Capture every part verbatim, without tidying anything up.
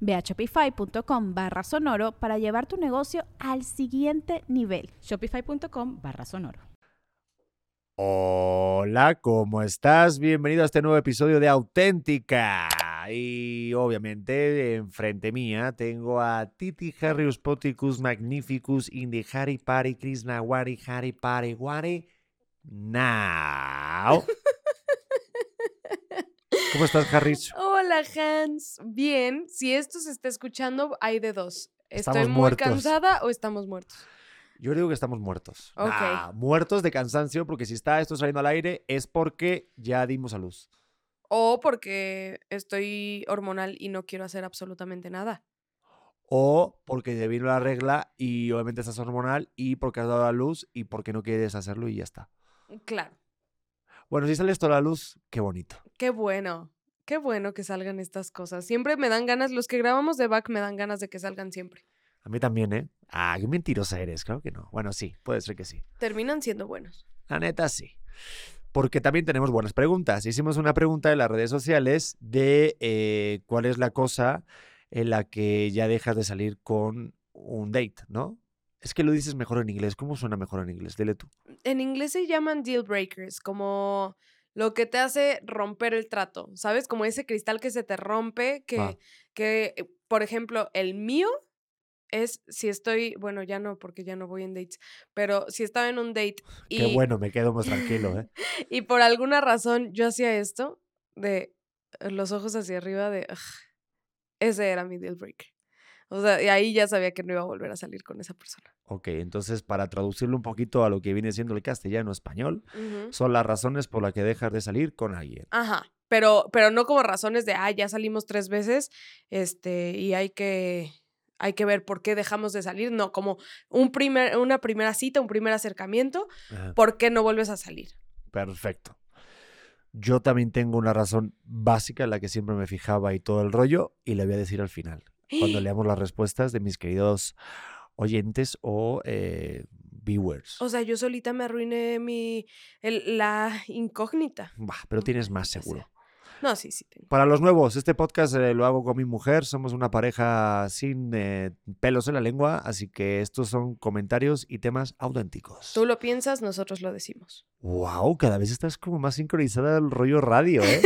Ve a shopify.com barra sonoro para llevar tu negocio al siguiente nivel. Shopify.com barra sonoro. Hola, ¿cómo estás? Bienvenido a este nuevo episodio de Auténtica. Y obviamente, enfrente mía tengo a Titi, Harrius, Poticus, Magnificus, Indi, Hari, Pari, Krishna, Wari, Hari, Pari, Wari, Now. ¿Cómo estás, Harris? Hola, Hans. Bien. Si esto se está escuchando, hay de dos. Estamos ¿Estoy muertos. muy cansada o estamos muertos? Yo digo que estamos muertos. Okay. Nah, muertos de cansancio, porque si está esto saliendo al aire es porque ya dimos a luz. O porque estoy hormonal y no quiero hacer absolutamente nada. O porque te vino la regla y obviamente estás hormonal y porque has dado a luz y porque no quieres hacerlo y ya está. Claro. Bueno, si sale esto a la luz, qué bonito. Qué bueno, qué bueno que salgan estas cosas. Siempre me dan ganas, los que grabamos de back me dan ganas de que salgan siempre. A mí también, ¿eh? Ah, qué mentirosa eres, claro que no. Bueno, sí, puede ser que sí. Terminan siendo buenos. La neta, sí. Porque también tenemos buenas preguntas. Hicimos una pregunta en las redes sociales de eh, cuál es la cosa en la que ya dejas de salir con un date, ¿no? Es que lo dices mejor en inglés. ¿Cómo suena mejor en inglés? Dile tú. En inglés se llaman deal breakers, como lo que te hace romper el trato, ¿sabes? Como ese cristal que se te rompe, que, ah. que por ejemplo, el mío es si estoy, bueno, ya no, porque ya no voy en dates, pero si estaba en un date y... Qué bueno, me quedo más tranquilo, ¿eh? Y por alguna razón yo hacía esto, de los ojos hacia arriba, de... Ugh, ese era mi deal breaker. O sea, y ahí ya sabía que no iba a volver a salir con esa persona. Ok, entonces para traducirlo un poquito a lo que viene siendo el castellano español, uh-huh. son las razones por las que dejas de salir con alguien. Ajá, pero, pero no como razones de, ah, ya salimos tres veces este, y hay que, hay que ver por qué dejamos de salir. No, como un primer, una primera cita, un primer acercamiento, uh-huh. ¿por qué no vuelves a salir? Perfecto. Yo también tengo una razón básica en la que siempre me fijaba y todo el rollo y le voy a decir al final. Cuando leamos las respuestas de mis queridos oyentes o eh, viewers. O sea, yo solita me arruiné mi, el, la incógnita. Bah, pero tienes más seguro. No, sí, sí. Tengo. Para los nuevos, este podcast eh, lo hago con mi mujer. Somos una pareja sin eh, pelos en la lengua, así que estos son comentarios y temas auténticos. Tú lo piensas, nosotros lo decimos. Wow, cada vez estás como más sincronizada al rollo radio, ¿eh?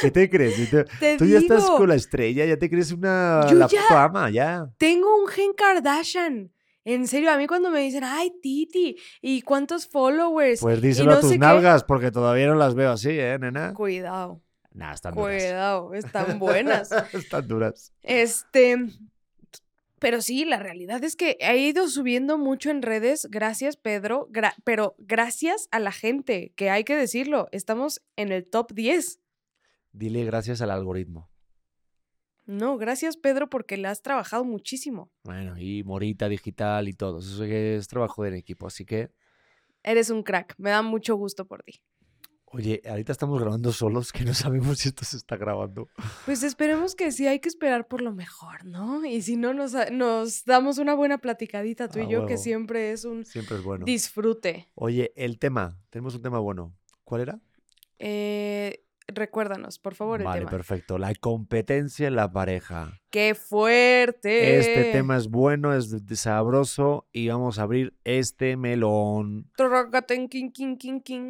¿Qué te crees? Te, te tú digo, ya estás con la estrella, ya te crees una la ya fama, ya. Tengo un gen Kardashian. En serio, a mí cuando me dicen, ay, Titi, ¿y cuántos followers? Pues díselo no a tus nalgas, qué... porque todavía no las veo así, ¿eh, nena? Cuidado. Nah, están duras. Cuidado, están buenas. Están duras. Este... Pero sí, la realidad es que he ido subiendo mucho en redes, gracias Pedro, gra- pero gracias a la gente, que hay que decirlo, estamos en el top diez. Dile gracias al algoritmo. No, gracias Pedro, porque la has trabajado muchísimo. Bueno, y Morita Digital y todo. Eso es trabajo del equipo, así que... Eres un crack. Me da mucho gusto por ti. Oye, ahorita estamos grabando solos, que no sabemos si esto se está grabando. Pues esperemos que sí, hay que esperar por lo mejor, ¿no? Y si no, nos, nos damos una buena platicadita tú ah, y yo, huevo. Que siempre es un siempre es bueno. Disfrute. Oye, el tema. Tenemos un tema bueno. ¿Cuál era? Eh... Recuérdanos, por favor, el vale, tema. Vale, perfecto. La competencia en la pareja. ¡Qué fuerte! Este tema es bueno, es sabroso y vamos a abrir este melón.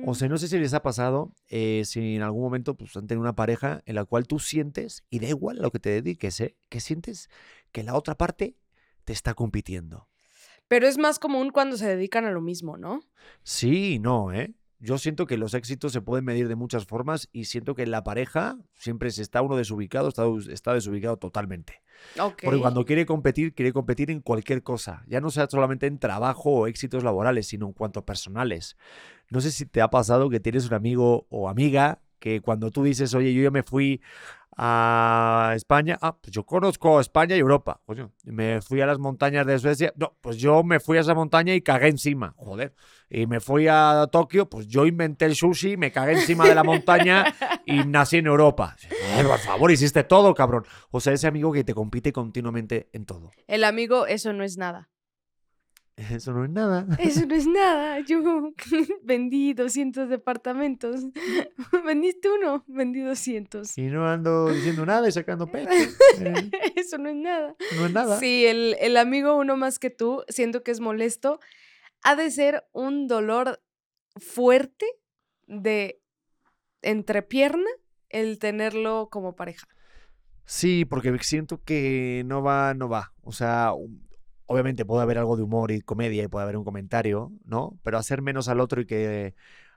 O sea, no sé si les ha pasado, eh, si en algún momento pues, han tenido una pareja en la cual tú sientes, y da igual lo que te dediques, ¿eh? Que sientes que la otra parte te está compitiendo. Pero es más común cuando se dedican a lo mismo, ¿no? Sí, no, ¿eh? Yo siento que los éxitos se pueden medir de muchas formas y siento que en la pareja siempre se está uno desubicado, está, está desubicado totalmente. Okay. Porque cuando quiere competir, quiere competir en cualquier cosa. Ya no sea solamente en trabajo o éxitos laborales, sino en cuanto a personales. No sé si te ha pasado que tienes un amigo o amiga que cuando tú dices, oye, yo ya me fui a España, ah, pues yo conozco España y Europa, coño, me fui a las montañas de Suecia, no, pues yo me fui a esa montaña y cagué encima, joder, y me fui a Tokio, pues yo inventé el sushi, me cagué encima de la montaña y nací en Europa. Ay, por favor, hiciste todo, cabrón. O sea, ese amigo que te compite continuamente en todo. El amigo, eso no es nada. Eso no es nada. Eso no es nada. Yo vendí doscientos departamentos. Vendiste uno, vendí doscientos. Y no ando diciendo nada y sacando pecho. Eh. Eso no es nada. No es nada. Sí, el, el amigo uno más que tú, siento que es molesto, ha de ser un dolor fuerte de entrepierna el tenerlo como pareja. Sí, porque siento que no va, no va. O sea... Obviamente puede haber algo de humor y comedia y puede haber un comentario, ¿no? Pero hacer menos al otro y que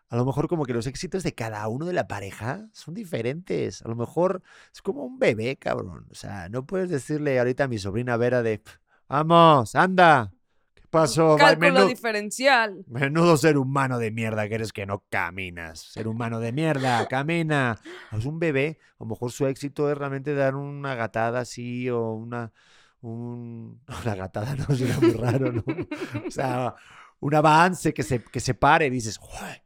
a lo mejor como que los éxitos de cada uno de la pareja son diferentes. A lo mejor es como un bebé, cabrón. O sea, no puedes decirle ahorita a mi sobrina Vera de ¡vamos, anda! ¿Qué pasó? Cálculo menudo, diferencial. Menudo ser humano de mierda que eres que no caminas. Ser humano de mierda, camina. Es un bebé. A lo mejor su éxito es realmente dar una gatada así o una... Un... una gatada, no, suena muy raro, ¿no? O sea, un avance que se, que se pare y dices,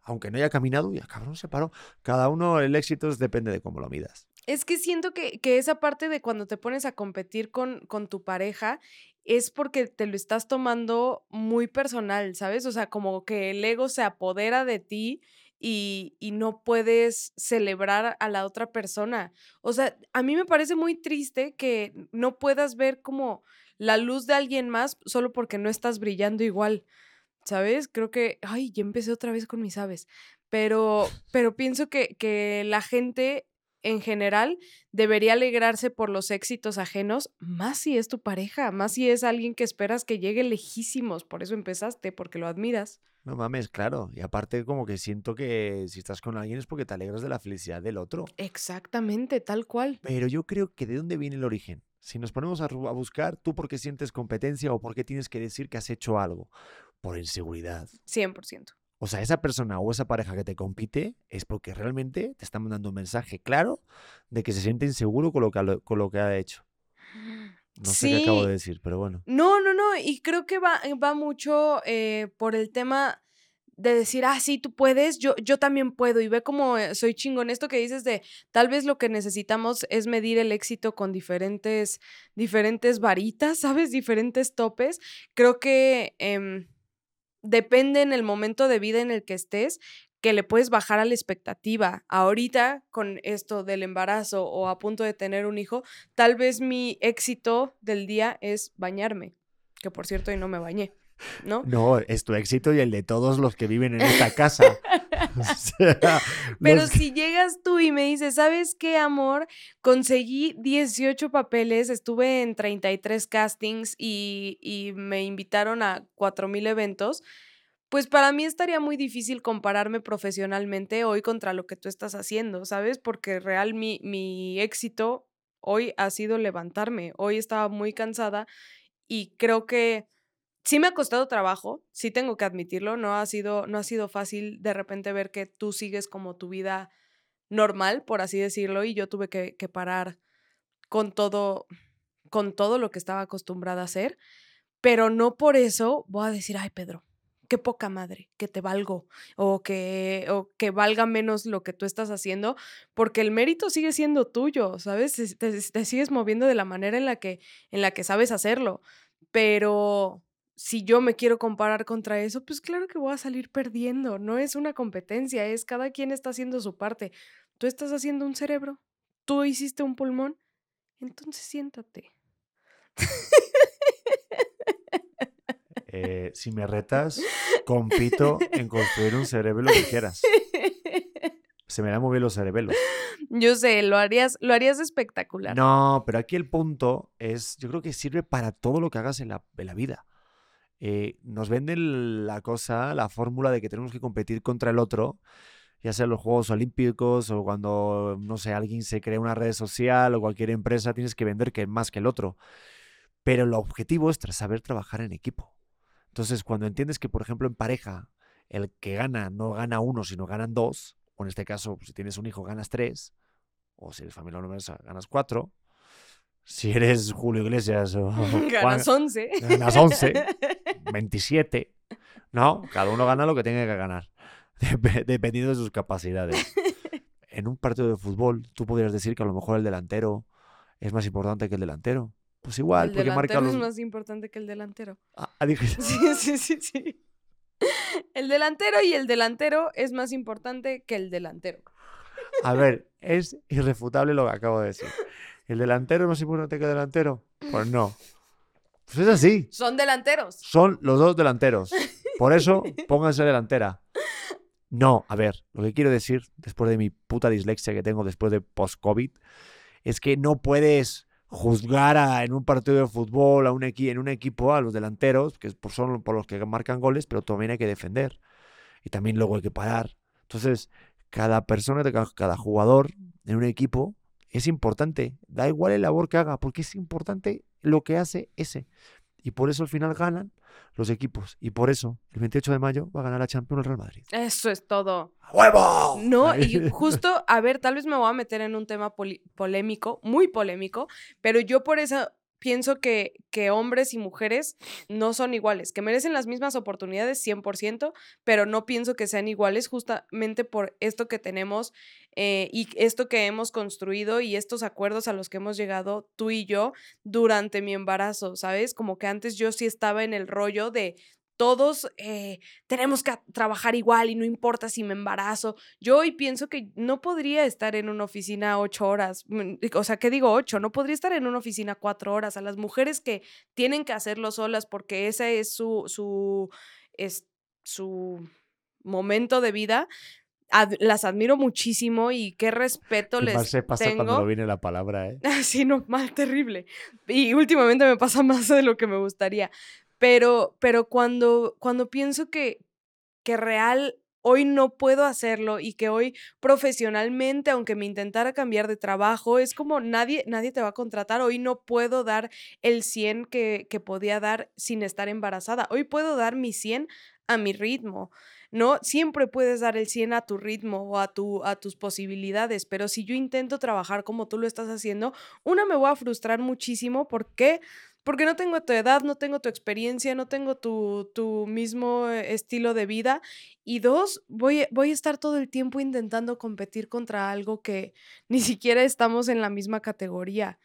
aunque no haya caminado, ya cabrón se paró. Cada uno, el éxito depende de cómo lo midas. Es que siento que, que esa parte de cuando te pones a competir con, con tu pareja es porque te lo estás tomando muy personal, ¿sabes? O sea, como que el ego se apodera de ti y, y no puedes celebrar a la otra persona. O sea, a mí me parece muy triste que no puedas ver como la luz de alguien más solo porque no estás brillando igual, ¿sabes? Creo que, ay, ya empecé otra vez con mis aves, pero, pero pienso que, que la gente en general debería alegrarse por los éxitos ajenos, más si es tu pareja, más si es alguien que esperas que llegue lejísimos, por eso empezaste, porque lo admiras. No mames, claro. Y aparte como que siento que si estás con alguien es porque te alegras de la felicidad del otro. Exactamente, tal cual. Pero yo creo que ¿de dónde viene el origen? Si nos ponemos a, a buscar, ¿tú por qué sientes competencia o por qué tienes que decir que has hecho algo? Por inseguridad. cien por ciento. O sea, esa persona o esa pareja que te compite es porque realmente te está mandando un mensaje claro de que se siente inseguro con lo que, con lo que ha hecho. No sé sí. qué acabo de decir, pero bueno. No, no, no, y creo que va, va mucho eh, por el tema de decir, ah, sí, tú puedes, yo, yo también puedo, y ve como soy chingón. Esto que dices de, tal vez lo que necesitamos es medir el éxito con diferentes, diferentes varitas, ¿sabes? Diferentes topes. Creo que eh, depende en el momento de vida en el que estés, que le puedes bajar a la expectativa. Ahorita, con esto del embarazo o a punto de tener un hijo, tal vez mi éxito del día es bañarme, que por cierto hoy no me bañé, ¿no? No, es tu éxito y el de todos los que viven en esta casa. O sea, pero los... si llegas tú y me dices, ¿sabes qué, amor? Conseguí dieciocho papeles, estuve en treinta y tres castings y, y me invitaron a cuatro mil eventos, pues para mí estaría muy difícil compararme profesionalmente hoy contra lo que tú estás haciendo, ¿sabes? Porque real mi, mi éxito hoy ha sido levantarme. Hoy estaba muy cansada y creo que sí me ha costado trabajo, sí tengo que admitirlo, no ha sido, no ha sido fácil de repente ver que tú sigues como tu vida normal, por así decirlo, y yo tuve que, que parar con todo, con todo lo que estaba acostumbrada a hacer, pero no por eso voy a decir, ay, Pedro, qué poca madre, que te valgo o que, o que valga menos lo que tú estás haciendo, porque el mérito sigue siendo tuyo, ¿sabes? Te, te sigues moviendo de la manera en la que, en la que sabes hacerlo, pero si yo me quiero comparar contra eso, pues claro que voy a salir perdiendo, no es una competencia, es cada quien está haciendo su parte. Tú estás haciendo un cerebro, tú hiciste un pulmón, entonces siéntate. Eh, si me retas, compito en construir un cerebelo que quieras. Se me da muy bien los cerebelos. Yo sé, lo harías, lo harías espectacular. No, pero aquí el punto es, yo creo que sirve para todo lo que hagas en la, en la vida. eh, nos venden la cosa, la fórmula de que tenemos que competir contra el otro, ya sea en los Juegos Olímpicos o cuando, no sé, alguien se crea una red social o cualquier empresa, tienes que vender que más que el otro. Pero el objetivo es saber trabajar en equipo. Entonces, cuando entiendes que, por ejemplo, en pareja, el que gana no gana uno, sino ganan dos, o en este caso, si tienes un hijo, ganas tres, o si eres familia numerosa, ganas cuatro, si eres Julio Iglesias o ganas Juan, once. Ganas once, veintisiete, ¿no? Cada uno gana lo que tenga que ganar, dep- dependiendo de sus capacidades. En un partido de fútbol, tú podrías decir que a lo mejor el delantero es más importante que el delantero. Pues igual, el porque marca los... es más importante que el delantero. Ah, dije. Sí, sí, sí, sí. El delantero y el delantero es más importante que el delantero. A ver, es irrefutable lo que acabo de decir. ¿El delantero es más importante que el delantero? Pues no. Pues es así. Son delanteros. Son los dos delanteros. Por eso, pónganse delantera. No, a ver, lo que quiero decir, después de mi puta dislexia que tengo después de post-COVID, es que no puedes... juzgar a, en un partido de fútbol, a un equi- en un equipo, a los delanteros, que son por los que marcan goles, pero también hay que defender. Y también luego hay que parar. Entonces, cada persona, cada jugador en un equipo es importante. Da igual el labor que haga, porque es importante lo que hace ese. Y por eso al final ganan los equipos. Y por eso el veintiocho de mayo va a ganar la Champions el Real Madrid. Eso es todo. ¡A huevo! No, y justo, a ver, tal vez me voy a meter en un tema poli- polémico, muy polémico, pero yo por eso pienso que, que hombres y mujeres no son iguales, que merecen las mismas oportunidades cien por ciento, pero no pienso que sean iguales justamente por esto que tenemos eh, y esto que hemos construido y estos acuerdos a los que hemos llegado tú y yo durante mi embarazo, ¿sabes? Como que antes yo sí estaba en el rollo de todos eh, tenemos que trabajar igual y no importa si me embarazo. Yo hoy pienso que no podría estar en una oficina ocho horas, o sea, ¿qué digo ocho? No podría estar en una oficina cuatro horas. A las mujeres que tienen que hacerlo solas porque ese es su, su, es su momento de vida, Ad, las admiro muchísimo y qué respeto les tengo. Se pasa cuando no viene la palabra, ¿eh? Sí, no, mal, terrible. Y últimamente me pasa más de lo que me gustaría. Pero, pero cuando, cuando pienso que, que real hoy no puedo hacerlo y que hoy profesionalmente, aunque me intentara cambiar de trabajo, es como nadie, nadie te va a contratar. Hoy no puedo dar el cien que, que podía dar sin estar embarazada. Hoy puedo dar mi cien a mi ritmo, ¿no? Siempre puedes dar el cien a tu ritmo o a, tu, a tus posibilidades, pero si yo intento trabajar como tú lo estás haciendo, una, me voy a frustrar muchísimo porque... Porque no tengo tu edad, no tengo tu experiencia, no tengo tu, tu mismo estilo de vida. Y dos, voy, voy a estar todo el tiempo intentando competir contra algo que ni siquiera estamos en la misma categoría.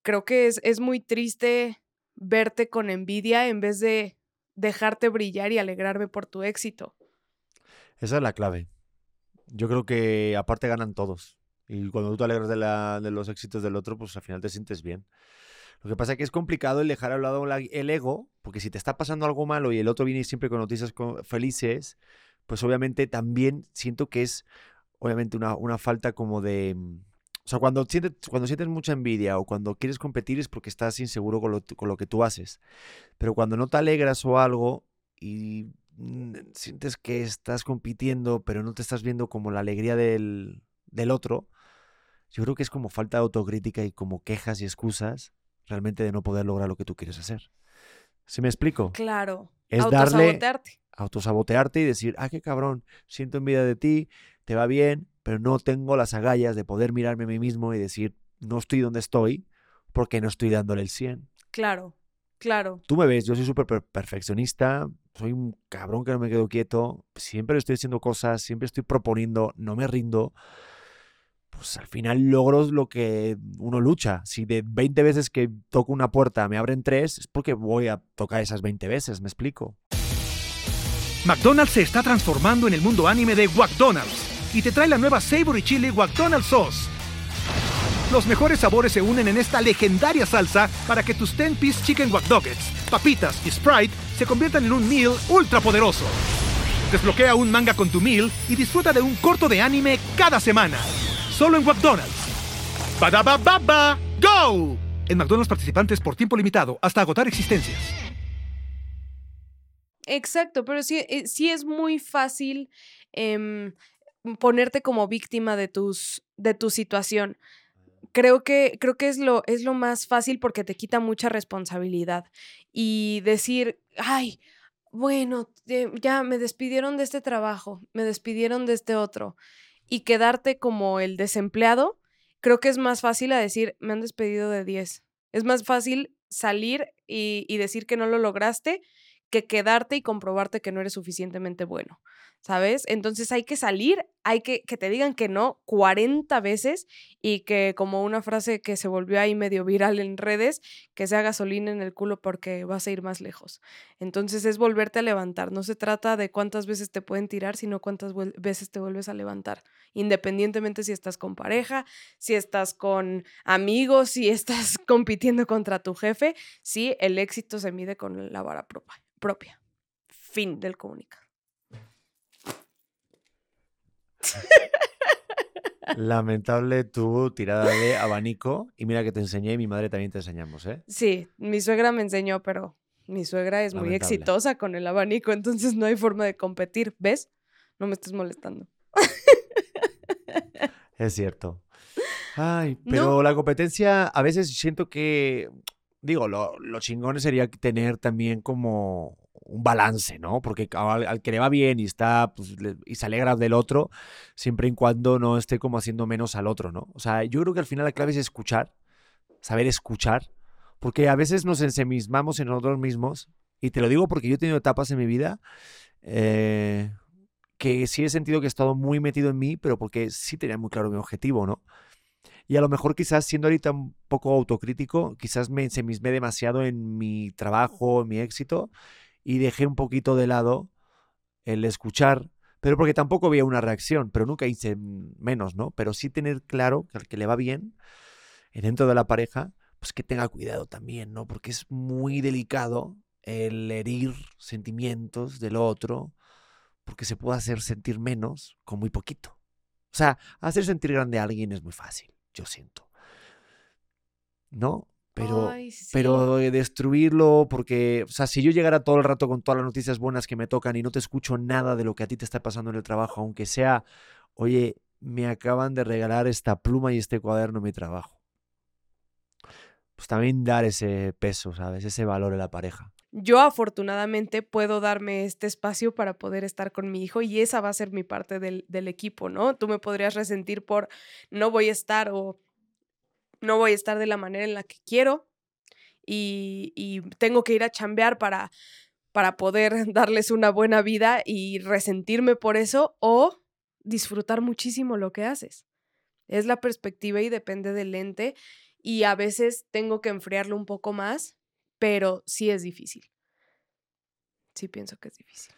Creo que es, es muy triste verte con envidia en vez de dejarte brillar y alegrarme por tu éxito. Esa es la clave. Yo creo que aparte ganan todos. Y cuando tú te alegras de, la, de los éxitos del otro, pues al final te sientes bien. Lo que pasa es que es complicado el dejar al lado el ego, porque si te está pasando algo malo y el otro viene siempre con noticias felices, pues obviamente también siento que es obviamente una, una falta como de... O sea, cuando sientes, cuando sientes mucha envidia o cuando quieres competir es porque estás inseguro con lo, con lo que tú haces. Pero cuando no te alegras o algo y sientes que estás compitiendo pero no te estás viendo como la alegría del, del otro, yo creo que es como falta de autocrítica y como quejas y excusas realmente de no poder lograr lo que tú quieres hacer. ¿Sí me explico? Claro. Es autosabotearte. Darle, autosabotearte y decir, ah, qué cabrón, siento envidia de ti, te va bien, pero no tengo las agallas de poder mirarme a mí mismo y decir, no estoy donde estoy porque no estoy dándole el cien. Claro, claro. Tú me ves, yo soy súper perfeccionista, soy un cabrón que no me quedo quieto, siempre estoy haciendo cosas, siempre estoy proponiendo, no me rindo. Pues al final logro lo que uno lucha. Si de veinte veces que toco una puerta me abren tres, es porque voy a tocar esas veinte veces, ¿me explico? McDonald's se está transformando en el mundo anime de McDonald's y te trae la nueva Savory Chili McDonald's Sauce. Los mejores sabores se unen en esta legendaria salsa para que tus diez-piece chicken McDuggets, papitas y Sprite se conviertan en un meal ultra poderoso. Desbloquea un manga con tu meal y disfruta de un corto de anime cada semana. Solo en McDonald's. ¡Badabababa! ¡Go! En McDonald's participantes por tiempo limitado hasta agotar existencias. Exacto, pero sí, sí es muy fácil eh, ponerte como víctima de tus, de tu situación. Creo que, creo que es lo, es lo más fácil porque te quita mucha responsabilidad. Y decir, ay, bueno, ya me despidieron de este trabajo, me despidieron de este otro. Y quedarte como el desempleado, creo que es más fácil a decir, me han despedido de diez. Es más fácil salir y, y decir que no lo lograste que quedarte y comprobarte que no eres suficientemente bueno, ¿sabes? Entonces hay que salir, hay que que te digan que no cuarenta veces y que, como una frase que se volvió ahí medio viral en redes, que sea gasolina en el culo porque vas a ir más lejos. Entonces es volverte a levantar. No se trata de cuántas veces te pueden tirar, sino cuántas vuel- veces te vuelves a levantar, independientemente si estás con pareja, si estás con amigos, si estás compitiendo contra tu jefe. Sí, el éxito se mide con la vara propia. propia. Fin del comunicado. Lamentable tu tirada de abanico. Y mira que te enseñé y mi madre también te enseñamos, ¿eh? Sí, mi suegra me enseñó, pero mi suegra es lamentable. Muy exitosa con el abanico, entonces no hay forma de competir. ¿Ves? No me estés molestando. Es cierto. Ay, pero no. La competencia a veces siento que... Digo, lo, lo chingón sería tener también como un balance, ¿no? Porque al, al que le va bien y está pues, le, y se alegra del otro, siempre y cuando no esté como haciendo menos al otro, ¿no? O sea, yo creo que al final la clave es escuchar, saber escuchar, porque a veces nos ensimismamos en nosotros mismos, y te lo digo porque yo he tenido etapas en mi vida eh, que sí he sentido que he estado muy metido en mí, pero porque sí tenía muy claro mi objetivo, ¿no? Y a lo mejor quizás siendo ahorita un poco autocrítico, quizás me ensimismé demasiado en mi trabajo, en mi éxito, y dejé un poquito de lado el escuchar, pero porque tampoco había una reacción, pero nunca hice menos, ¿no? Pero sí tener claro que al que le va bien, dentro de la pareja, pues que tenga cuidado también, ¿no? Porque es muy delicado el herir sentimientos del otro, porque se puede hacer sentir menos con muy poquito. O sea, hacer sentir grande a alguien es muy fácil. Yo siento, ¿no? Pero, Ay, sí. pero destruirlo porque, o sea, si yo llegara todo el rato con todas las noticias buenas que me tocan y no te escucho nada de lo que a ti te está pasando en el trabajo, aunque sea, oye, me acaban de regalar esta pluma y este cuaderno en mi trabajo. Pues también dar ese peso, ¿sabes? Ese valor a la pareja. Yo afortunadamente puedo darme este espacio para poder estar con mi hijo y esa va a ser mi parte del, del equipo, ¿no? Tú me podrías resentir por no voy a estar o no voy a estar de la manera en la que quiero y, y tengo que ir a chambear para, para poder darles una buena vida y resentirme por eso o disfrutar muchísimo lo que haces. Es la perspectiva y depende del lente y a veces tengo que enfriarlo un poco más. Pero sí es difícil. Sí pienso que es difícil.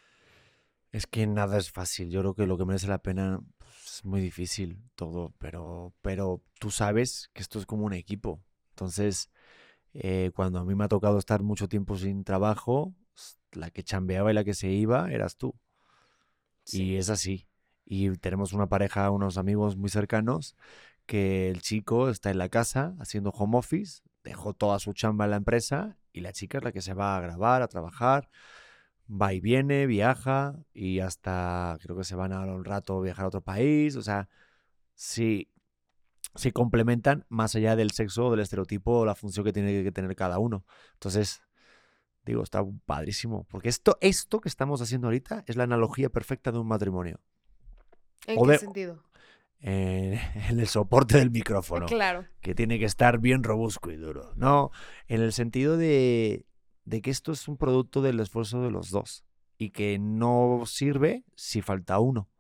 Es que nada es fácil. Yo creo que lo que merece la pena pues, es muy difícil todo. Pero, pero tú sabes que esto es como un equipo. Entonces, eh, cuando a mí me ha tocado estar mucho tiempo sin trabajo, la que chambeaba y la que se iba eras tú. Sí. Y es así. Y tenemos una pareja, unos amigos muy cercanos, que el chico está en la casa haciendo home office, dejó toda su chamba en la empresa y la chica es la que se va a grabar, a trabajar, va y viene, viaja y hasta creo que se van a un rato a viajar a otro país. O sea, sí, sí complementan más allá del sexo, del estereotipo, la función que tiene que tener cada uno. Entonces, digo, está padrísimo. Porque esto, esto que estamos haciendo ahorita es la analogía perfecta de un matrimonio. ¿En o qué de, sentido? En, en el soporte del micrófono. Claro. Que tiene que estar bien robusto y duro. No, en el sentido de, de que esto es un producto del esfuerzo de los dos y que no sirve si falta uno.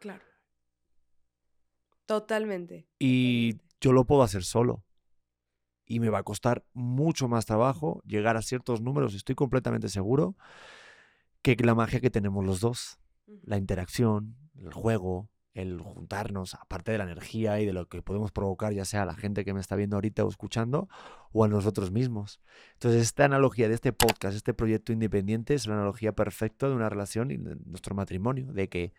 Claro. Totalmente. Y yo lo puedo hacer solo. Y me va a costar mucho más trabajo llegar a ciertos números. Estoy completamente seguro que la magia que tenemos los dos, la interacción, el juego, el juntarnos, aparte de la energía y de lo que podemos provocar, ya sea a la gente que me está viendo ahorita o escuchando, o a nosotros mismos. Entonces, esta analogía de este podcast, este proyecto independiente, es la analogía perfecta de una relación y de nuestro matrimonio, de que,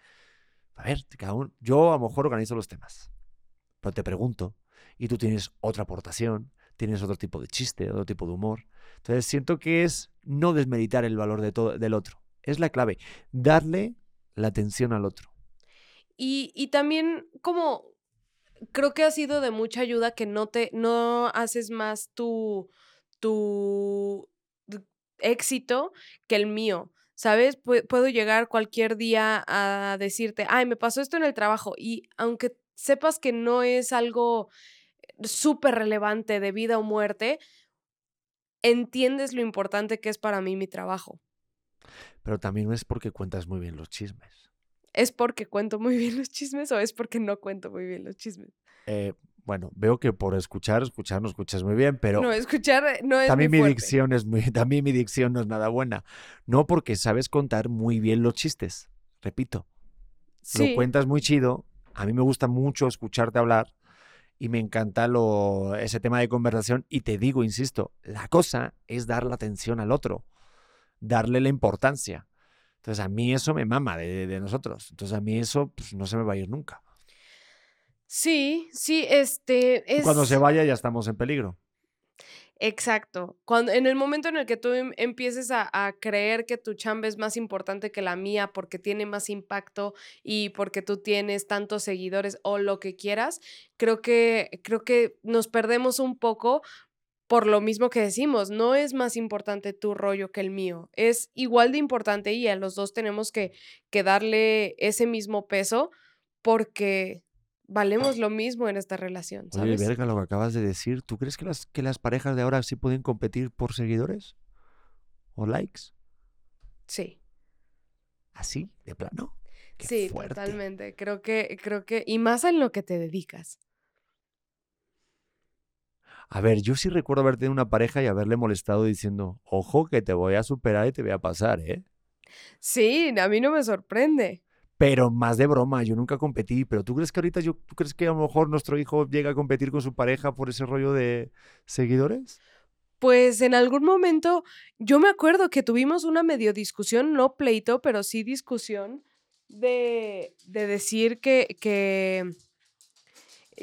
a ver, cada uno, yo a lo mejor organizo los temas, pero te pregunto, y tú tienes otra aportación, tienes otro tipo de chiste, otro tipo de humor. Entonces, siento que es no desmeritar el valor de todo, del otro, es la clave, darle la atención al otro. Y, y también como creo que ha sido de mucha ayuda que no te no haces más tu, tu éxito que el mío, ¿sabes? Puedo llegar cualquier día a decirte, ay, me pasó esto en el trabajo, y aunque sepas que no es algo súper relevante de vida o muerte, entiendes lo importante que es para mí mi trabajo. Pero también es porque cuentas muy bien los chismes. ¿Es porque cuento muy bien los chismes o es porque no cuento muy bien los chismes? Eh, bueno, veo que por escuchar, escuchar no escuchas muy bien, pero... No, escuchar no es también mi fuerte. Dicción es muy, también mi dicción no es nada buena. No, porque sabes contar muy bien los chistes, repito. Sí. Lo cuentas muy chido. A mí me gusta mucho escucharte hablar y me encanta lo, ese tema de conversación. Y te digo, insisto, la cosa es dar la atención al otro, darle la importancia. Entonces, a mí eso me mama de, de nosotros. Entonces, a mí eso pues, no se me va a ir nunca. Sí, sí, este... Es... Cuando se vaya ya estamos en peligro. Exacto. Cuando, en el momento en el que tú em- empieces a, a creer que tu chamba es más importante que la mía porque tiene más impacto y porque tú tienes tantos seguidores o lo que quieras, creo que, creo que nos perdemos un poco por lo mismo que decimos. No es más importante tu rollo que el mío. Es igual de importante y a los dos tenemos que, que darle ese mismo peso porque... valemos lo mismo en esta relación, ¿sabes? Oye, verga, lo que acabas de decir. ¿Tú crees que las, que las parejas de ahora sí pueden competir por seguidores? ¿O likes? Sí. ¿Así? ¿De plano? Qué sí, fuerte. Totalmente. Creo que, creo que... Y más en lo que te dedicas. A ver, yo sí recuerdo haber tenido una pareja y haberle molestado diciendo, ojo, que te voy a superar y te voy a pasar, ¿eh? Sí, a mí no me sorprende. Pero más de broma, yo nunca competí. Pero ¿tú crees que ahorita, yo, tú crees que a lo mejor nuestro hijo llega a competir con su pareja por ese rollo de seguidores? Pues en algún momento, yo me acuerdo que tuvimos una medio discusión, no pleito, pero sí discusión de, de decir que... que...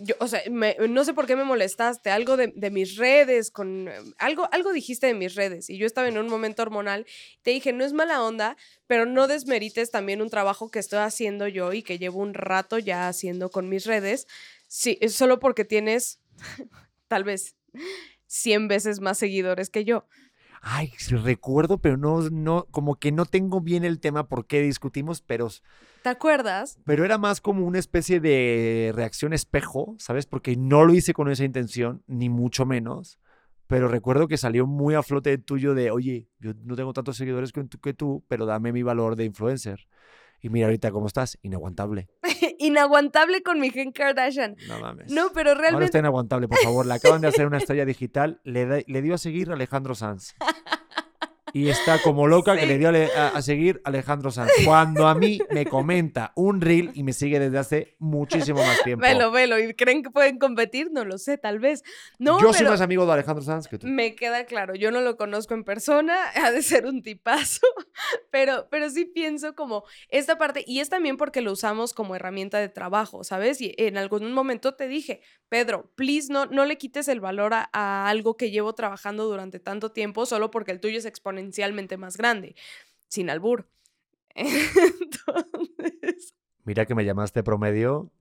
Yo, o sea, me, no sé por qué me molestaste, algo de, de mis redes, con, algo, algo dijiste de mis redes y yo estaba en un momento hormonal, te dije, no es mala onda, pero no desmerites también un trabajo que estoy haciendo yo y que llevo un rato ya haciendo con mis redes, sí, es solo porque tienes tal vez cien veces más seguidores que yo. Ay, recuerdo, pero no, no, como que no tengo bien el tema por qué discutimos, pero... ¿Te acuerdas? Pero era más como una especie de reacción espejo, ¿sabes? Porque no lo hice con esa intención, ni mucho menos, pero recuerdo que salió muy a flote tuyo de, oye, yo no tengo tantos seguidores que tú, que tú, pero dame mi valor de influencer. Y mira ahorita cómo estás, inaguantable. Inaguantable con mi Kim Kardashian. No mames. No, pero realmente... Ahora está inaguantable, por favor. Le acaban de hacer una estrella digital. Le, da, le dio a seguir a Alejandro Sanz. Y está como loca sí. que le dio a, a seguir a Alejandro Sanz. Cuando a mí me comenta un reel y me sigue desde hace muchísimo más tiempo. Velo, velo. ¿Y creen que pueden competir? No lo sé, tal vez. No, yo pero soy más amigo de Alejandro Sanz que tú. Me queda claro. Yo no lo conozco en persona. Ha de ser un tipazo. Pero, pero sí pienso como esta parte, y es también porque lo usamos como herramienta de trabajo, ¿sabes? Y en algún momento te dije, Pedro, please no, no le quites el valor a, a algo que llevo trabajando durante tanto tiempo solo porque el tuyo es exponencialmente más grande, sin albur. Entonces... Mira que me llamaste promedio,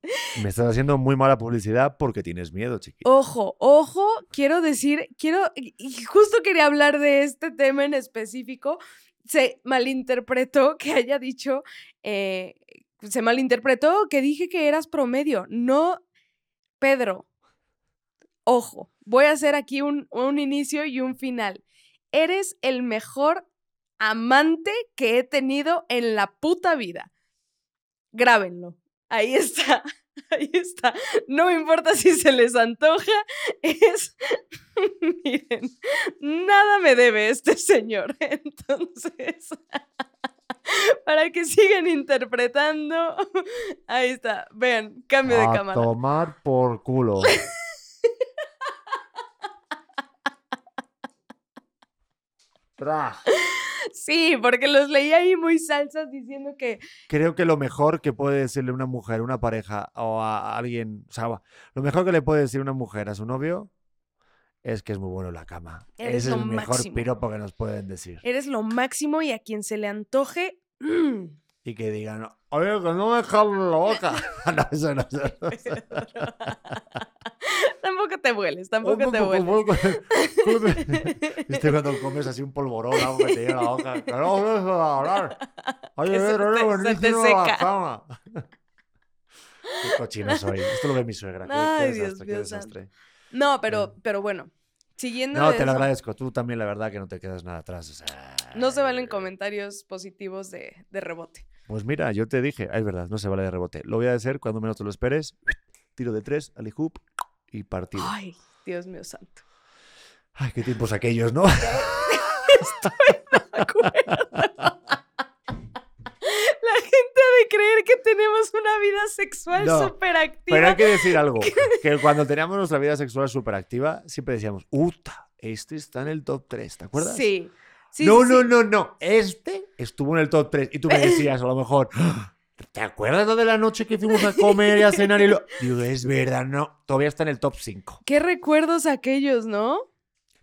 me estás haciendo muy mala publicidad porque tienes miedo, chiquita. Ojo, ojo, quiero decir, quiero, y justo quería hablar de este tema en específico. Se malinterpretó que haya dicho, eh, se malinterpretó que dije que eras promedio. No, Pedro, ojo, voy a hacer aquí un, un inicio y un final. Eres el mejor amante que he tenido en la puta vida. Grábenlo, ahí está, ahí está. No me importa si se les antoja, es... Miren, nada me debe este señor, entonces, para que sigan interpretando, ahí está, vean, cambio de cámara. A tomar por culo. Tra. Sí, porque los leí ahí muy salsas diciendo que... Creo que lo mejor que puede decirle una mujer, una pareja o a alguien, o sea, lo mejor que le puede decir una mujer a su novio es que es muy bueno en la cama. Eres Ese es el mejor máximo. piropo que nos pueden decir. Eres lo máximo y a quien se le antoje... Mm. Y que digan, oye, que no me jalo la boca. No, eso no. Eso, eso. Tampoco te vueles, tampoco oh, te vueles. Oh, oh, oh, oh. Este cuando comes así un polvorón, algo que te lleva la boca. Que no vuelves a hablar. Oye, pero eres buenísimo en la cama. Qué cochino soy. Esto lo ve mi suegra. Ay, qué, qué desastre, Dios, qué desastre. No, pero, pero bueno. Siguiendo no, te eso, lo agradezco. Tú también, la verdad, que no te quedas nada atrás. O sea, no se valen comentarios positivos de, de rebote. Pues mira, yo te dije, es verdad, no se vale de rebote. Lo voy a hacer cuando menos te lo esperes. Tiro de tres, alihoop y partido. Ay, Dios mío santo. Ay, qué tiempos aquellos, ¿no? Estoy de acuerdo. La gente ha de creer que tenemos una vida sexual no, súper activa. Pero hay que decir algo. Que cuando teníamos nuestra vida sexual súper activa, siempre decíamos, ¡uta! Este está en el top tres, ¿te acuerdas? Sí. sí no, sí, no, sí. no, no. Este estuvo en el top tres. Y tú me decías, a lo mejor, ¿te acuerdas de la noche que fuimos a comer y a cenar? Y lo... Digo, es verdad, no. Todavía está en el top cinco. Qué recuerdos aquellos, ¿no?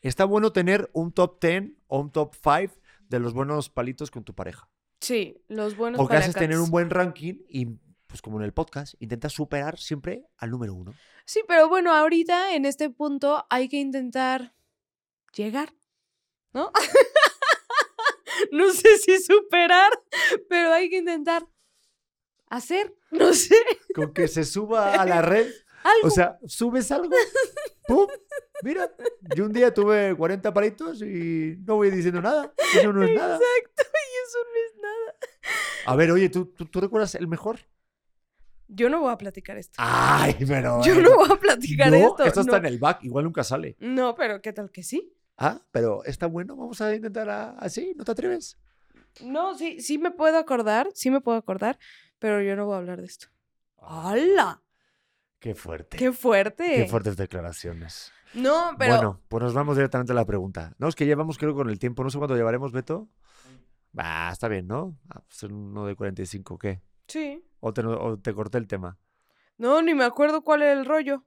Está bueno tener un top diez o un top cinco de los buenos palitos con tu pareja. Sí, los buenos Porque haces tener un buen ranking y, pues como en el podcast, intentas superar siempre al número uno. Sí, pero bueno, ahorita en este punto hay que intentar llegar, ¿no? No sé si superar, pero hay que intentar hacer, no sé. Con que se suba a la red. ¿Algo? O sea, subes algo, ¡pum! Mira, yo un día tuve cuarenta palitos y no voy diciendo nada. Eso no es Exacto. nada. Exacto. Eso no es nada. A ver, oye, ¿tú, tú, ¿tú recuerdas el mejor? Yo no voy a platicar esto. Ay, pero... Yo no voy a platicar no, esto. Esto está no. en el back, igual nunca sale. No, pero ¿qué tal que sí? Ah, pero está bueno, vamos a intentar así, ¿no te atreves? No, sí, sí me puedo acordar, sí me puedo acordar, pero yo no voy a hablar de esto. ¡Hala! Qué fuerte. Qué fuerte. Qué fuertes declaraciones. No, pero... Bueno, pues nos vamos directamente a la pregunta. No, es que llevamos creo con el tiempo, no sé cuánto llevaremos, Beto. Bah, está bien, ¿no? Ah, pues uno de cuarenta y cinco, ¿qué? Sí. O te, o te corté el tema. No, ni me acuerdo cuál era el rollo.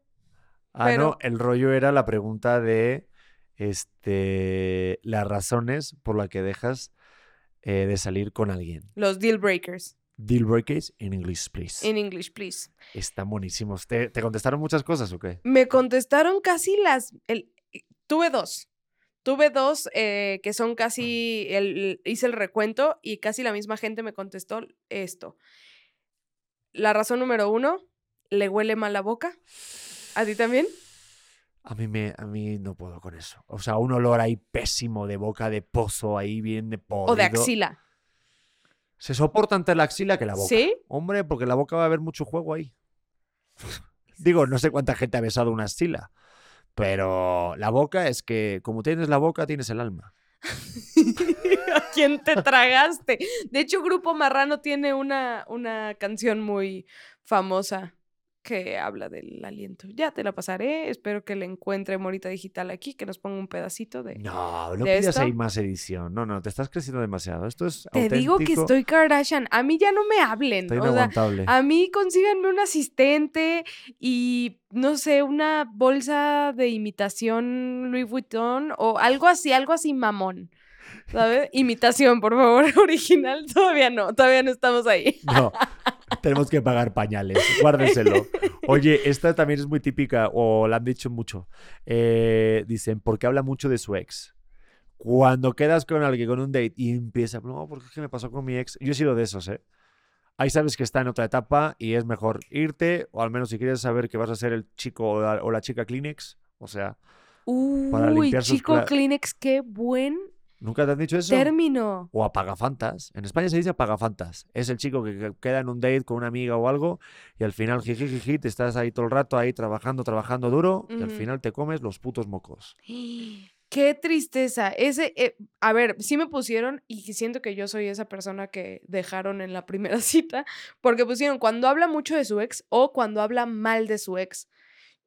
Ah, pero... no, el rollo era la pregunta de este, las razones por las que dejas eh, de salir con alguien. Los deal breakers. Deal breakers in English, please. In English, please. Están buenísimos. ¿Te, te contestaron muchas cosas o qué? Me contestaron casi las... El, tuve dos. Tuve dos eh, que son casi, el, hice el recuento y casi la misma gente me contestó esto. La razón número uno, le huele mal la boca. ¿A ti también? A mí, me, a mí no puedo con eso. O sea, un olor ahí pésimo de boca, de pozo, ahí bien de podrido. O de axila. Se soporta ante la axila que la boca. ¿Sí? Hombre, porque la boca va a haber mucho juego ahí. Digo, no sé cuánta gente ha besado una axila. Pero la boca es que, como tienes la boca, tienes el alma. ¿A quién te tragaste? De hecho, Grupo Marrano tiene una, una canción muy famosa que habla del aliento. Ya te la pasaré. Espero que le encuentre Morita Digital aquí, que nos ponga un pedacito de. No, no pidas ahí más edición. No, no, te estás creciendo demasiado. Esto es auténtico. Te digo que estoy Kardashian. A mí ya no me hablen. Estoy inaguantable. O sea, a mí consíganme un asistente y, no sé, una bolsa de imitación Louis Vuitton o algo así, algo así mamón. ¿Sabes? Imitación, por favor, original. Todavía no, todavía no estamos ahí. No. Tenemos que pagar pañales, guárdenselo. Oye, esta también es muy típica, o la han dicho mucho. Eh, dicen, porque habla mucho de su ex. Cuando quedas con alguien, con un date, y empieza, no, porque es que me pasó con mi ex. Yo he sido de esos, ¿eh? Ahí sabes que está en otra etapa y es mejor irte, o al menos si quieres saber que vas a ser el chico o la, o la chica Kleenex, o sea, Uy, para limpiar sus... Uy, chico Kleenex, qué buen... ¿Nunca te han dicho eso? Término. O apagafantas. En España se dice apagafantas. Es el chico que queda en un date con una amiga o algo y al final, jiji, jiji, te estás ahí todo el rato ahí trabajando, trabajando duro mm. y al final te comes los putos mocos. ¡Qué tristeza! Ese, eh, a ver, sí me pusieron y siento que yo soy esa persona que dejaron en la primera cita porque pusieron cuando habla mucho de su ex o cuando habla mal de su ex.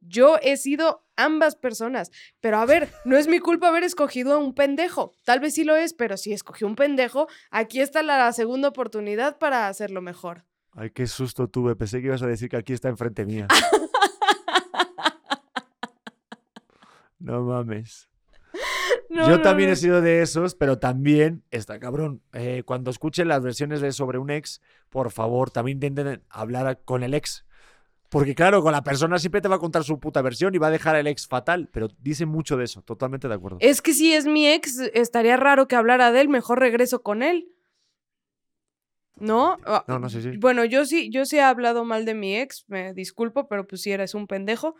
Yo he sido ambas personas, pero a ver, no es mi culpa haber escogido a un pendejo. Tal vez sí lo es, pero si escogí un pendejo, aquí está la segunda oportunidad para hacerlo mejor. Ay, qué susto tuve. Pensé que ibas a decir que aquí está enfrente mía. No mames. No, Yo no, también no. he sido de esos, pero también está cabrón. Eh, cuando escuchen las versiones de sobre un ex, por favor, también intenten hablar con el ex. Porque claro, con la persona siempre te va a contar su puta versión y va a dejar al ex fatal. Pero dice mucho de eso, totalmente de acuerdo. Es que si es mi ex, estaría raro que hablara de él, mejor regreso con él. ¿No? No, no sé, sí, sí. Bueno, yo sí, yo sí he hablado mal de mi ex, me disculpo, pero pues si eres un pendejo,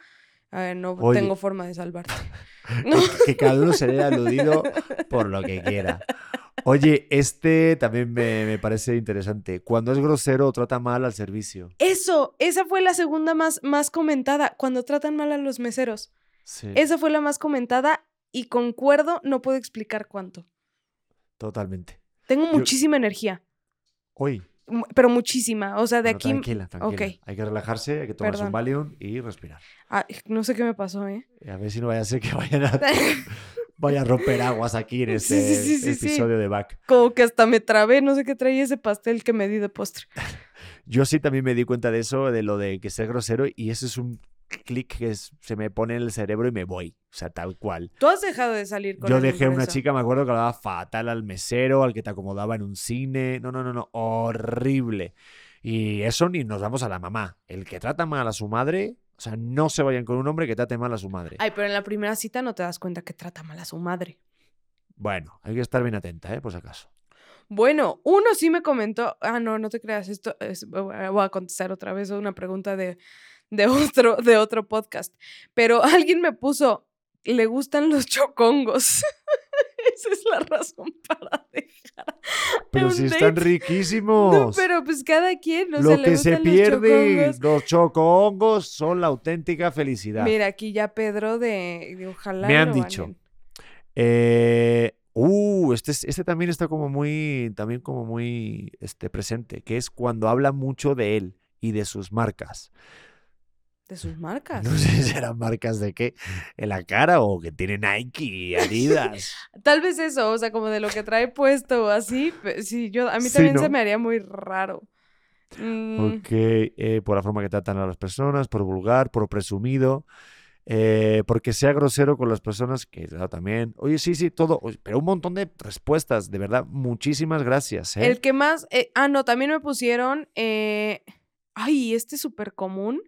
eh, no Oye. tengo forma de salvarte. ¿No? que, que cada uno se le ha aludido por lo que quiera. Oye, este también me, me parece interesante. Cuando es grosero, trata mal al servicio. Eso, esa fue la segunda más, más comentada, cuando tratan mal a los meseros. Sí. Esa fue la más comentada y concuerdo, no puedo explicar cuánto. Totalmente. Tengo muchísima Yo... energía. Hoy. Pero muchísima, o sea, de Pero aquí... Tranquila, tranquila. Okay. Hay que relajarse, hay que tomarse Perdón. un Valium y respirar. Ah, no sé qué me pasó, ¿eh? A ver si no vaya a ser que vayan a... Vaya a romper aguas aquí en este sí, sí, sí, sí, episodio sí. de Back. Como que hasta me trabé, no sé qué traía ese pastel que me di de postre. Yo sí también me di cuenta de eso, de lo de que ser grosero, y eso es un clic que es, se me pone en el cerebro y me voy. O sea, tal cual. ¿Tú has dejado de salir con Yo dejé a una chica, me acuerdo que hablaba fatal al mesero, al que te acomodaba en un cine. No, no, no, no. Horrible. Y eso ni nos damos a la mamá. El que trata mal a su madre... O sea, no se vayan con un hombre que trate mal a su madre. Ay, pero en la primera cita no te das cuenta que trata mal a su madre. Bueno, hay que estar bien atenta, ¿eh? Por si acaso. Bueno, uno sí me comentó... Ah, no, no te creas. Esto es... Voy a contestar otra vez una pregunta de, de, otro, de otro podcast. Pero alguien me puso... Le gustan los chocongos. Esa es la razón para dejar. Pero si date. Están riquísimos. No, pero pues cada quien. No Lo se que le se pierde, los chocongos. los chocongos son la auténtica felicidad. Mira, aquí ya Pedro de, de ojalá. Me han dicho. Eh, uh, este, este también está como muy, también como muy este, presente, que es cuando habla mucho de él y de sus marcas. De sus marcas. No sé si eran marcas de qué, en la cara o que tiene Nike, Adidas. Tal vez eso, o sea, como de lo que trae puesto o así. Sí, yo, a mí sí, también ¿no? se me haría muy raro. Mm. Ok, eh, por la forma que tratan a las personas, por vulgar, por presumido, eh, porque sea grosero con las personas, que claro, también. Oye, sí, sí, todo. Pero un montón de respuestas, de verdad, muchísimas gracias. ¿eh? El que más... Eh, ah, no, también me pusieron... Eh, Ay, este es súper común,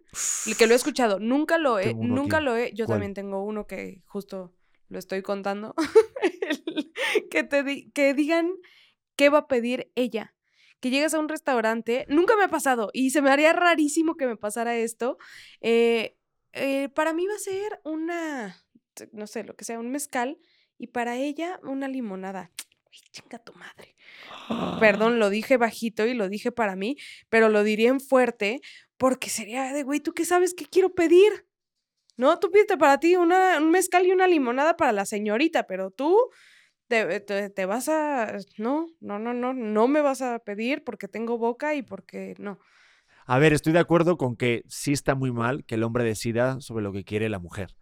el que lo he escuchado. Nunca lo he, nunca aquí. lo he. Yo ¿Cuál? También tengo uno que justo lo estoy contando. el, que te di, que digan qué va a pedir ella. Que llegas a un restaurante, nunca me ha pasado y se me haría rarísimo que me pasara esto. Eh, eh, para mí va a ser una, no sé, lo que sea, un mezcal y para ella una limonada. Ay, chinga tu madre. Ah. Perdón, lo dije bajito y lo dije para mí, pero lo diría en fuerte porque sería de, güey, ¿tú qué sabes qué quiero pedir? No, tú pídete para ti una, un mezcal y una limonada para la señorita, pero tú te, te, te vas a... No, no, no, no, no me vas a pedir porque tengo boca y porque no. A ver, estoy de acuerdo con que sí está muy mal que el hombre decida sobre lo que quiere la mujer,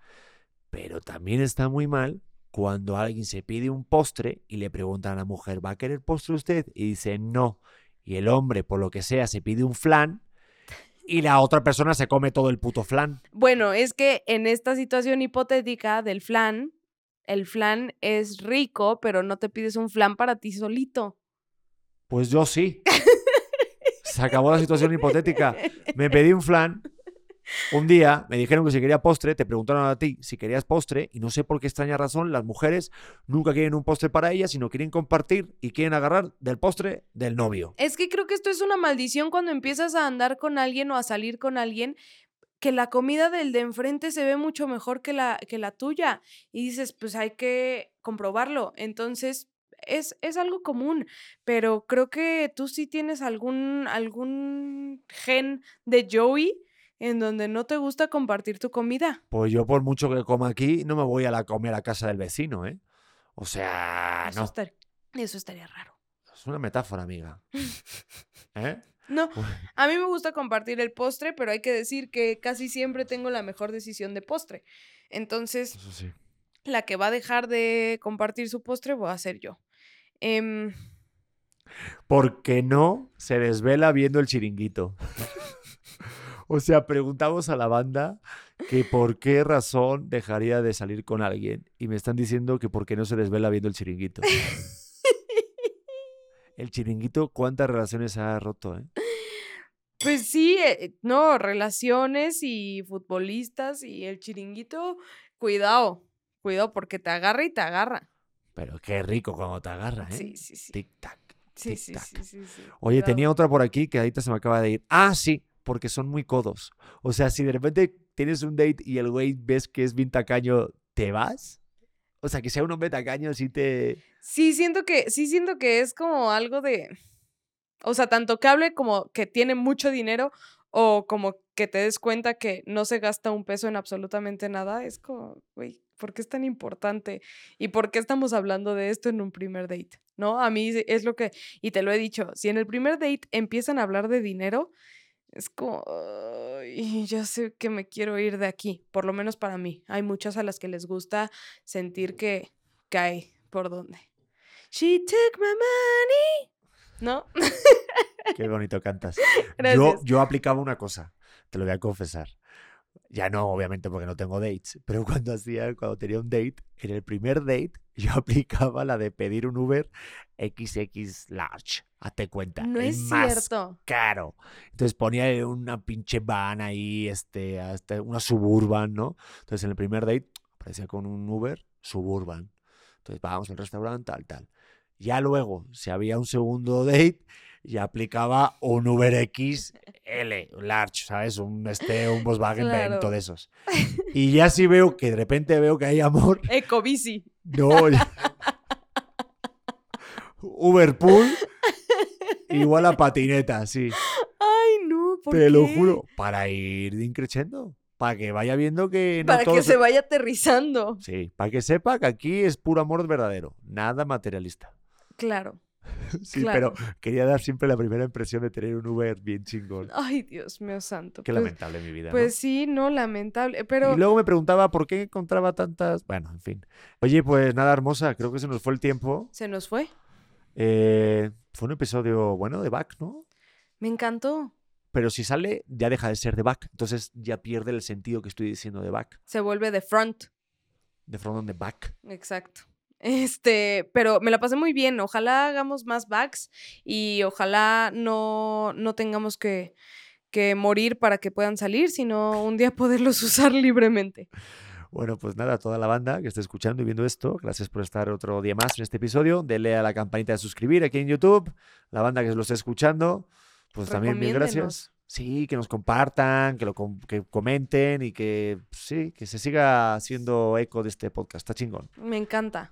pero también está muy mal cuando alguien se pide un postre y le preguntan a la mujer, ¿va a querer postre usted? Y dice, no. Y el hombre, por lo que sea, se pide un flan y la otra persona se come todo el puto flan. Bueno, es que en esta situación hipotética del flan, el flan es rico, pero no te pides un flan para ti solito. Pues yo sí. Se acabó la situación hipotética. Me pedí un flan... Un día me dijeron que si quería postre, te preguntaron a ti si querías postre y no sé por qué extraña razón, las mujeres nunca quieren un postre para ellas, sino quieren compartir y quieren agarrar del postre del novio. Es que creo que esto es una maldición cuando empiezas a andar con alguien o a salir con alguien, que la comida del de enfrente se ve mucho mejor que la, que la tuya y dices, pues hay que comprobarlo. Entonces es, es algo común, pero creo que tú sí tienes algún, algún gen de Joey en donde no te gusta compartir tu comida. Pues yo por mucho que coma aquí, no me voy a la comer a casa del vecino, ¿eh? O sea, eso no. Estar, eso estaría raro. Es una metáfora, amiga. ¿Eh? No, a mí me gusta compartir el postre, pero hay que decir que casi siempre tengo la mejor decisión de postre. Entonces, eso sí. La que va a dejar de compartir su postre voy a ser yo. Eh... Porque no se desvela viendo el chiringuito. O sea, preguntamos a la banda que por qué razón dejaría de salir con alguien y me están diciendo que por qué no se desvela viendo El Chiringuito. El Chiringuito, ¿cuántas relaciones ha roto, eh? Pues sí, eh, no, relaciones y futbolistas y El Chiringuito, cuidado, cuidado porque te agarra y te agarra. Pero qué rico cuando te agarra, ¿eh? Sí, sí, sí. Tic-tac, sí, tic-tac. Sí, sí, sí, sí. Oye, cuidado. Tenía otra por aquí que ahorita se me acaba de ir. Ah, sí, porque son muy codos. O sea, si de repente tienes un date y el güey ves que es bien tacaño, ¿te vas? O sea, que sea un hombre tacaño, sí te... Sí, siento que, sí siento que es como algo de... O sea, tanto que hable como que tiene mucho dinero o como que te des cuenta que no se gasta un peso en absolutamente nada. Es como, güey, ¿por qué es tan importante? ¿Y por qué estamos hablando de esto en un primer date? ¿No? A mí es lo que... Y te lo he dicho, si en el primer date empiezan a hablar de dinero, es como... Ay, ya sé que me quiero ir de aquí, por lo menos para mí. Hay muchas a las que les gusta sentir que cae por donde. She took my money. ¿No? Qué bonito cantas. Yo, yo aplicaba una cosa, te lo voy a confesar. Ya no, obviamente, porque no tengo dates. Pero cuando hacía, cuando tenía un date, en el primer date, yo aplicaba la de pedir un Uber equis equis large. Hazte cuenta. No es cierto. Caro. Entonces ponía una pinche van ahí, este, hasta una Suburban, ¿no? Entonces en el primer date aparecía con un Uber Suburban. Entonces vamos al restaurante, tal, tal. Ya luego, si había un segundo date, ya aplicaba un Uber equis ele, un large, ¿sabes? Un, este, un Volkswagen, claro. Bento de esos. Y ya sí veo que de repente veo que hay amor. Ecobici. No. Ya... Uberpool igual a patineta, sí. Ay, no, ¿por Te qué? Lo juro. Para ir increciendo. Para que vaya viendo que... No para todo que se vaya aterrizando. Sí, para que sepa que aquí es puro amor verdadero. Nada materialista. Claro. Sí, claro. Pero quería dar siempre la primera impresión de tener un Uber bien chingón. Ay, Dios mío santo. Qué pues, lamentable mi vida. Pues ¿no? Sí, no, lamentable. Pero... Y luego me preguntaba por qué encontraba tantas... Bueno, en fin. Oye, pues nada, hermosa. Creo que se nos fue el tiempo. ¿Se nos fue? Eh, fue un episodio, bueno, de Back, ¿no? Me encantó. Pero si sale, ya deja de ser de Back. Entonces ya pierde el sentido que estoy diciendo de Back. Se vuelve de Front. De Front on the Back. Exacto. Este, pero me la pasé muy bien. Ojalá hagamos más backs y ojalá no, no tengamos que, que morir para que puedan salir, sino un día poderlos usar libremente. Bueno, pues nada, a toda la banda que esté escuchando y viendo esto, gracias por estar otro día más en este episodio. Dele a la campanita de suscribir aquí en YouTube. La banda que lo esté escuchando, pues también mil gracias. Sí, que nos compartan, que lo com- que comenten y que sí, que se siga haciendo eco de este podcast. Está chingón. Me encanta.